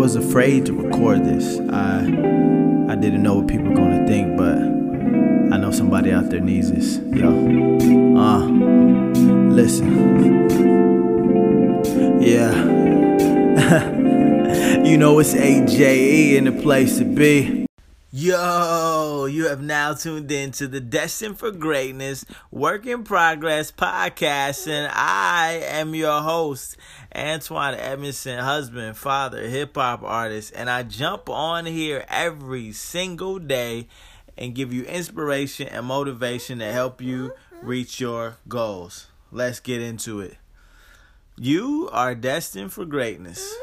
was afraid to record this. I didn't know what people were gonna think, but I know somebody out there needs this. Yo, listen, yeah. You know it's AJE in the place to be. Yo, you have now tuned in to the Destined for Greatness Work in Progress podcast, and I am your host, Antoine Edmondson, husband, father, hip-hop artist, and I jump on here every single day and give you inspiration and motivation to help you reach your goals. Let's get into it. You are destined for greatness.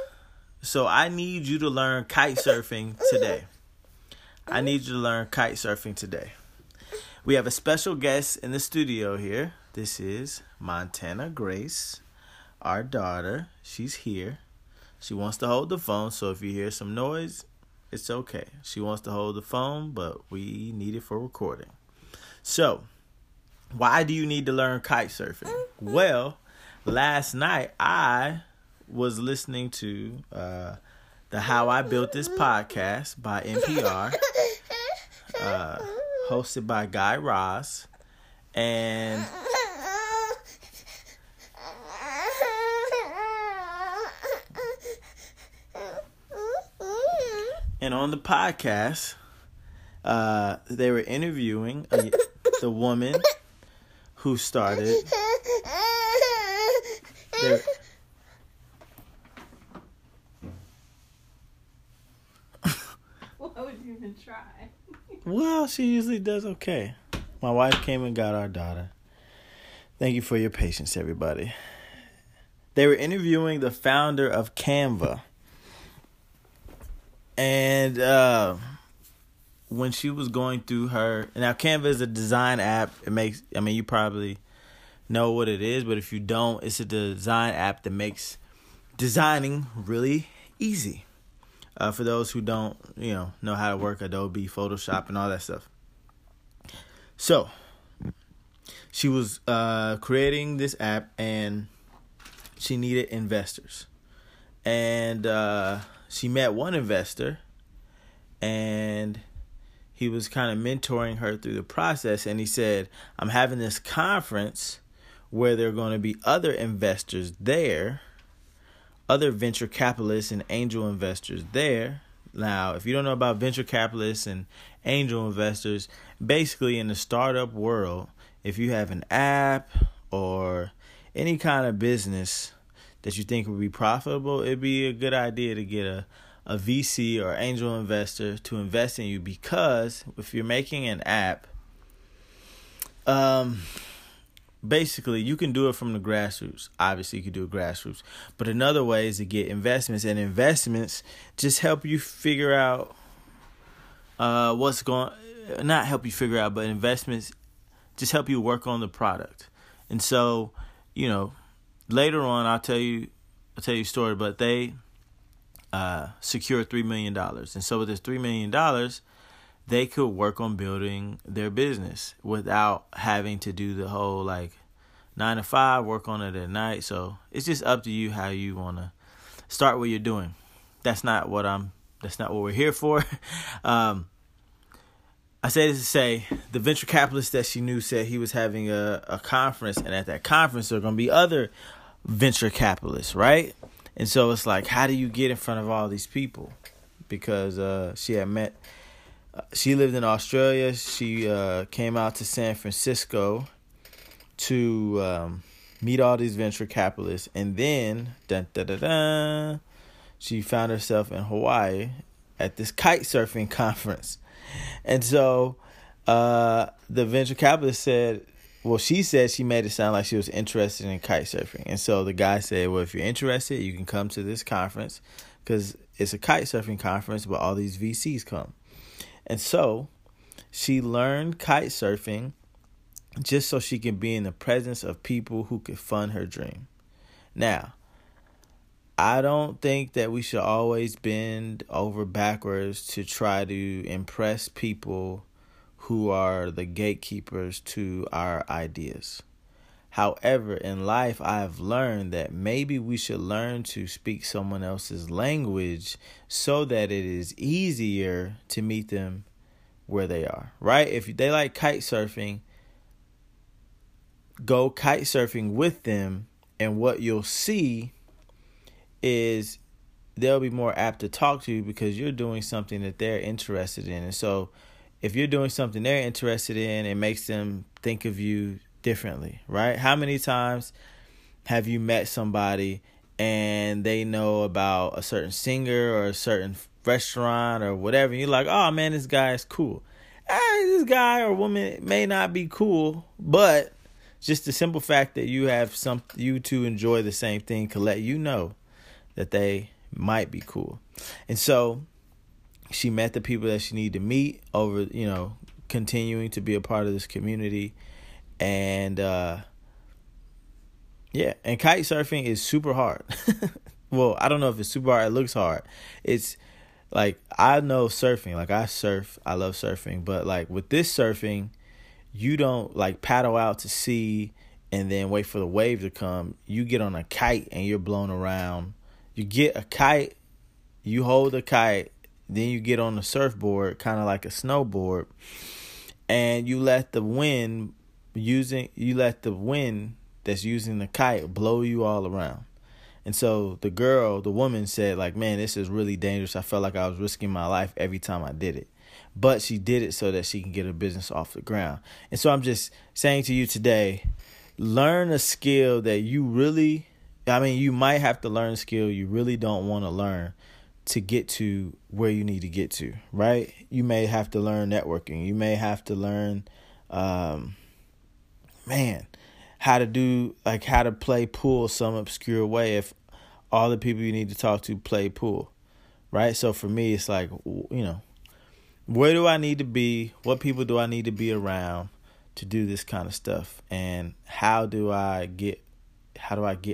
So I need you to learn kite surfing today. We have a special guest in the studio here. This is Montana Grace, our daughter. She's here. She wants to hold the phone, so if you hear some noise, it's okay. She wants to hold the phone, but we need it for recording. So, why do you need to learn kite surfing? Well, last night I was listening to the How I Built This podcast by NPR, hosted by Guy Raz, and on the podcast, they were interviewing the woman who started. Try. Well, she usually does okay. My wife came and got our daughter. Thank you for your patience, everybody. They were interviewing the founder of Canva. And when she was going through her... Now, Canva is a design app. It makes... I mean, you probably know what it is, but if you don't, it's a design app that makes designing really easy. For those who don't, know how to work Adobe, Photoshop, and all that stuff. So, she was creating this app, and she needed investors. And she met one investor, and he was kind of mentoring her through the process. And he said, I'm having this conference where there are going to be other investors there, other venture capitalists and angel investors there. Now, if you don't know about venture capitalists and angel investors, basically in the startup world, if you have an app or any kind of business that you think would be profitable, it'd be a good idea to get a VC or angel investor to invest in you, because if you're making an app, basically, you can do it from the grassroots. Obviously, you can do it grassroots. But another way is to get investments. And investments just help you figure out what's going... Not help you figure out, but investments just help you work on the product. And so, later on, I'll tell you a story. But they secured $3 million. And so with this $3 million... they could work on building their business without having to do the whole 9 to 5, work on it at night. So it's just up to you how you want to start what you're doing. That's not what we're here for. I say this to say the venture capitalist that she knew said he was having a conference, and at that conference there are going to be other venture capitalists, right? And so it's like, how do you get in front of all these people? Because she lived in Australia. She came out to San Francisco to meet all these venture capitalists. And then, she found herself in Hawaii at this kite surfing conference. And so the venture capitalist said, well, she said she made it sound like she was interested in kite surfing. And so the guy said, well, if you're interested, you can come to this conference, because it's a kite surfing conference, but all these VCs come. And so she learned kite surfing just so she could be in the presence of people who could fund her dream. Now, I don't think that we should always bend over backwards to try to impress people who are the gatekeepers to our ideas. However, in life, I've learned that maybe we should learn to speak someone else's language so that it is easier to meet them where they are, right? If they like kite surfing, go kite surfing with them, and what you'll see is they'll be more apt to talk to you because you're doing something that they're interested in. And so if you're doing something they're interested in, it makes them think of you differently, right? How many times have you met somebody and they know about a certain singer or a certain restaurant or whatever, and you're like, oh man, this guy is cool. This guy or woman may not be cool, but just the simple fact that you have some, you two enjoy the same thing can let you know that they might be cool. And so she met the people that she needed to meet over, continuing to be a part of this community. And and kite surfing is super hard. Well, I don't know if it's super hard. It looks hard. It's like, I know surfing. Like, I surf. I love surfing. But, like, with this surfing, you don't, like, paddle out to sea and then wait for the wave to come. You get on a kite and you're blown around. You get a kite. You hold a kite. Then you get on a surfboard, kind of like a snowboard. And you let the wind that's using the kite blow you all around. And so the woman said, like, man, this is really dangerous. I felt like I was risking my life every time I did it. But she did it so that she can get her business off the ground. And so I'm just saying to you today, learn a skill that you might have to learn a skill you really don't want to learn to get to where you need to get to, right? You may have to learn networking. You may have to learn, how to play pool some obscure way if all the people you need to talk to play pool, right? So for me, it's like, where do I need to be? What people do I need to be around to do this kind of stuff? And how do I get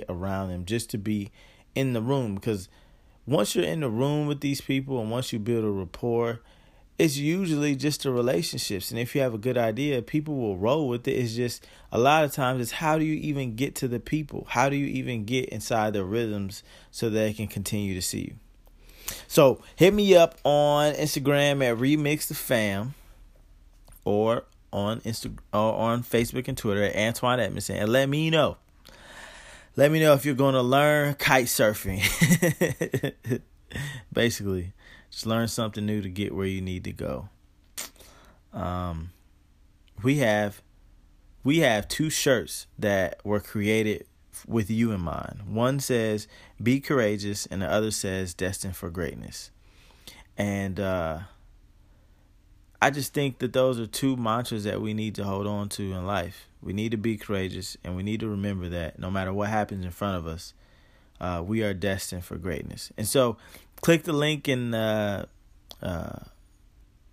around them just to be in the room? Because once you're in the room with these people and once you build a rapport, it's usually just the relationships. And if you have a good idea, people will roll with it. It's just a lot of times it's how do you even get to the people? How do you even get inside their rhythms so they can continue to see you? So hit me up on Instagram at RemixTheFam or on Instagram or on Facebook and Twitter at Antoine Edmondson, and let me know. Let me know if you're going to learn kite surfing. Basically. Just learn something new to get where you need to go. We have two shirts that were created with you in mind. One says, be courageous, and the other says, destined for greatness. And I just think that those are two mantras that we need to hold on to in life. We need to be courageous, and we need to remember that no matter what happens in front of us, we are destined for greatness. And so click the link in the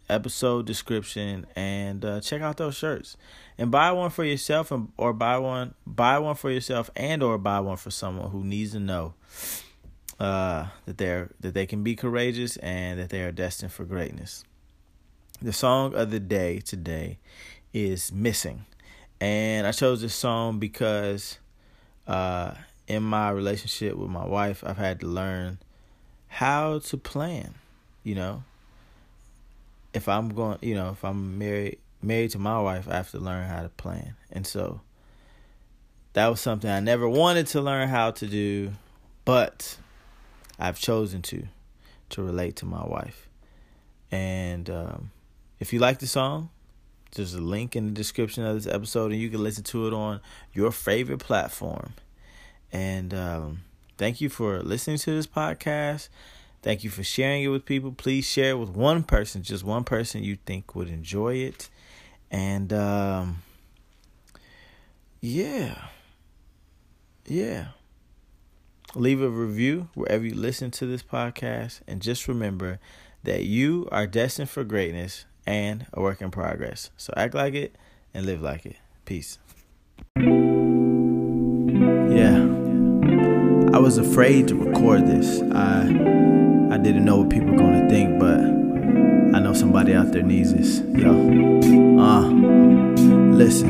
episode description and check out those shirts and buy one for yourself or buy one for yourself and or buy one for someone who needs to know that they can be courageous and that they are destined for greatness. The song of the day today is Missing. And I chose this song because in my relationship with my wife, I've had to learn how to plan. If I'm married to my wife, I have to learn how to plan. And so that was something I never wanted to learn how to do, but I've chosen to relate to my wife. And if you like the song, there's a link in the description of this episode, and you can listen to it on your favorite platform. And thank you for listening to this podcast. Thank you for sharing it with people. Please share it with one person, just one person you think would enjoy it. And leave a review wherever you listen to this podcast. And just remember that you are destined for greatness and a work in progress. So act like it and live like it. Peace. I was afraid to record this. I didn't know what people were gonna think, but I know somebody out there needs this. Yo, listen.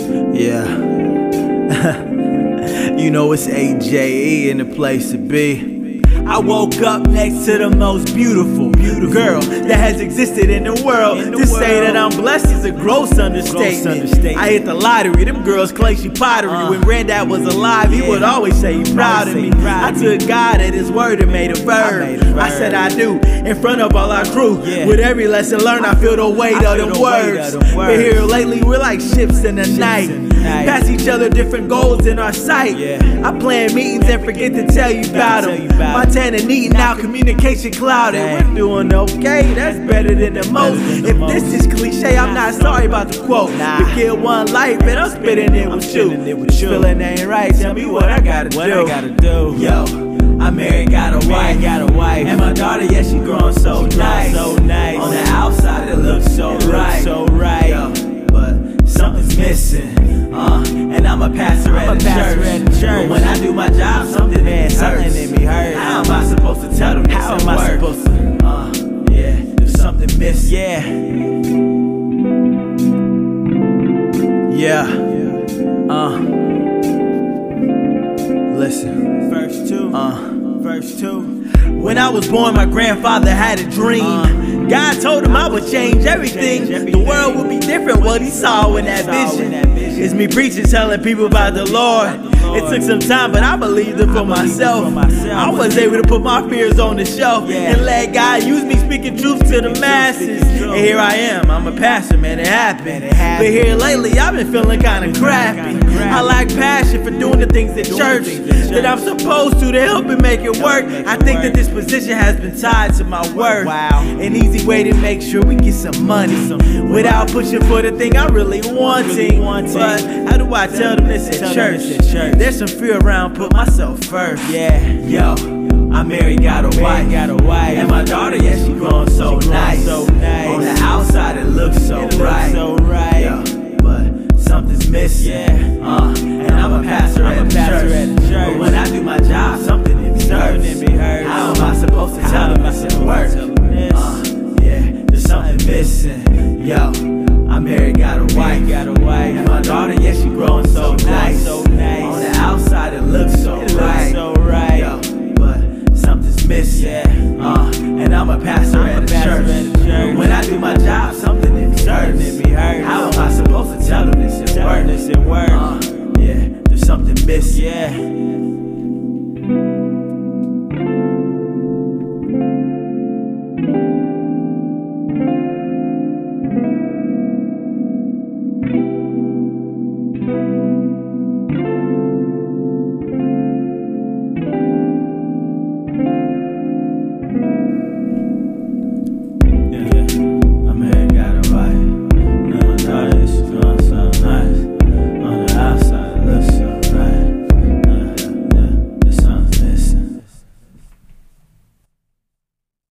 Yeah. You know it's AJE in the place to be. I woke up next to the most beautiful girl that has existed in the world. To say that I'm blessed is a gross understatement. I hit the lottery, them girls claim she pottery. When Granddad was alive, he would always say he proud of me. I took God at his word and made a verb. I said I do, in front of all our crew. With every lesson learned, I feel the weight of them words. But here lately, we're like ships in the night. Pass each other different goals in our sight. I plan meetings and forget to tell you about them. Montana needing out, communication clouded. We're doing okay, that's better than the most. If this is cliche, I'm not sorry about the quote. You get one life and I'm spitting it with you. Feeling ain't right, tell me what I gotta do. Yo, I married, got a wife, and my daughter, yeah, she grown so nice. On the outside, it looks so right, but something's missing. And I'ma pass her at the church. But when I do my job, something in me hurts. How am I supposed to tell them? How am I supposed to? Yeah, there's something missing. Listen. Verse 2. When I was born, my grandfather had a dream. God told him I would change everything. The world would be different, what he saw in that vision. It's me preaching, telling people about the Lord. It took some time, but I believed it for myself. I was able to put my fears on the shelf and let God use me speaking truth to the masses. And here I am, I'm a pastor, man, it happened. But here lately, I've been feeling kinda crappy. I lack passion for doing the things at church that I'm supposed to help and make it work. I think that this position has been tied to my worth. An easy way to make sure we get some money without pushing for the thing I'm really wanting. But how do I tell them this at church? There's some fear around, put myself first. Yo, I married, got a wife, and my daughter, yeah, she grown so nice. On the outside, it looks so right, yo, but something's missing. And I'm a pastor at the church, but when I do my job, something in me hurts. How am I supposed to tell them it's at work? Yeah, there's something missing, yo. I married, got a wife, and my daughter, yeah, she grown so nice. It looks so right, yo, but something's missing. And I'm a pastor at the church. When I do my job, something in me hurts. How am I supposed to tell them this at work? Yeah, there's something missing.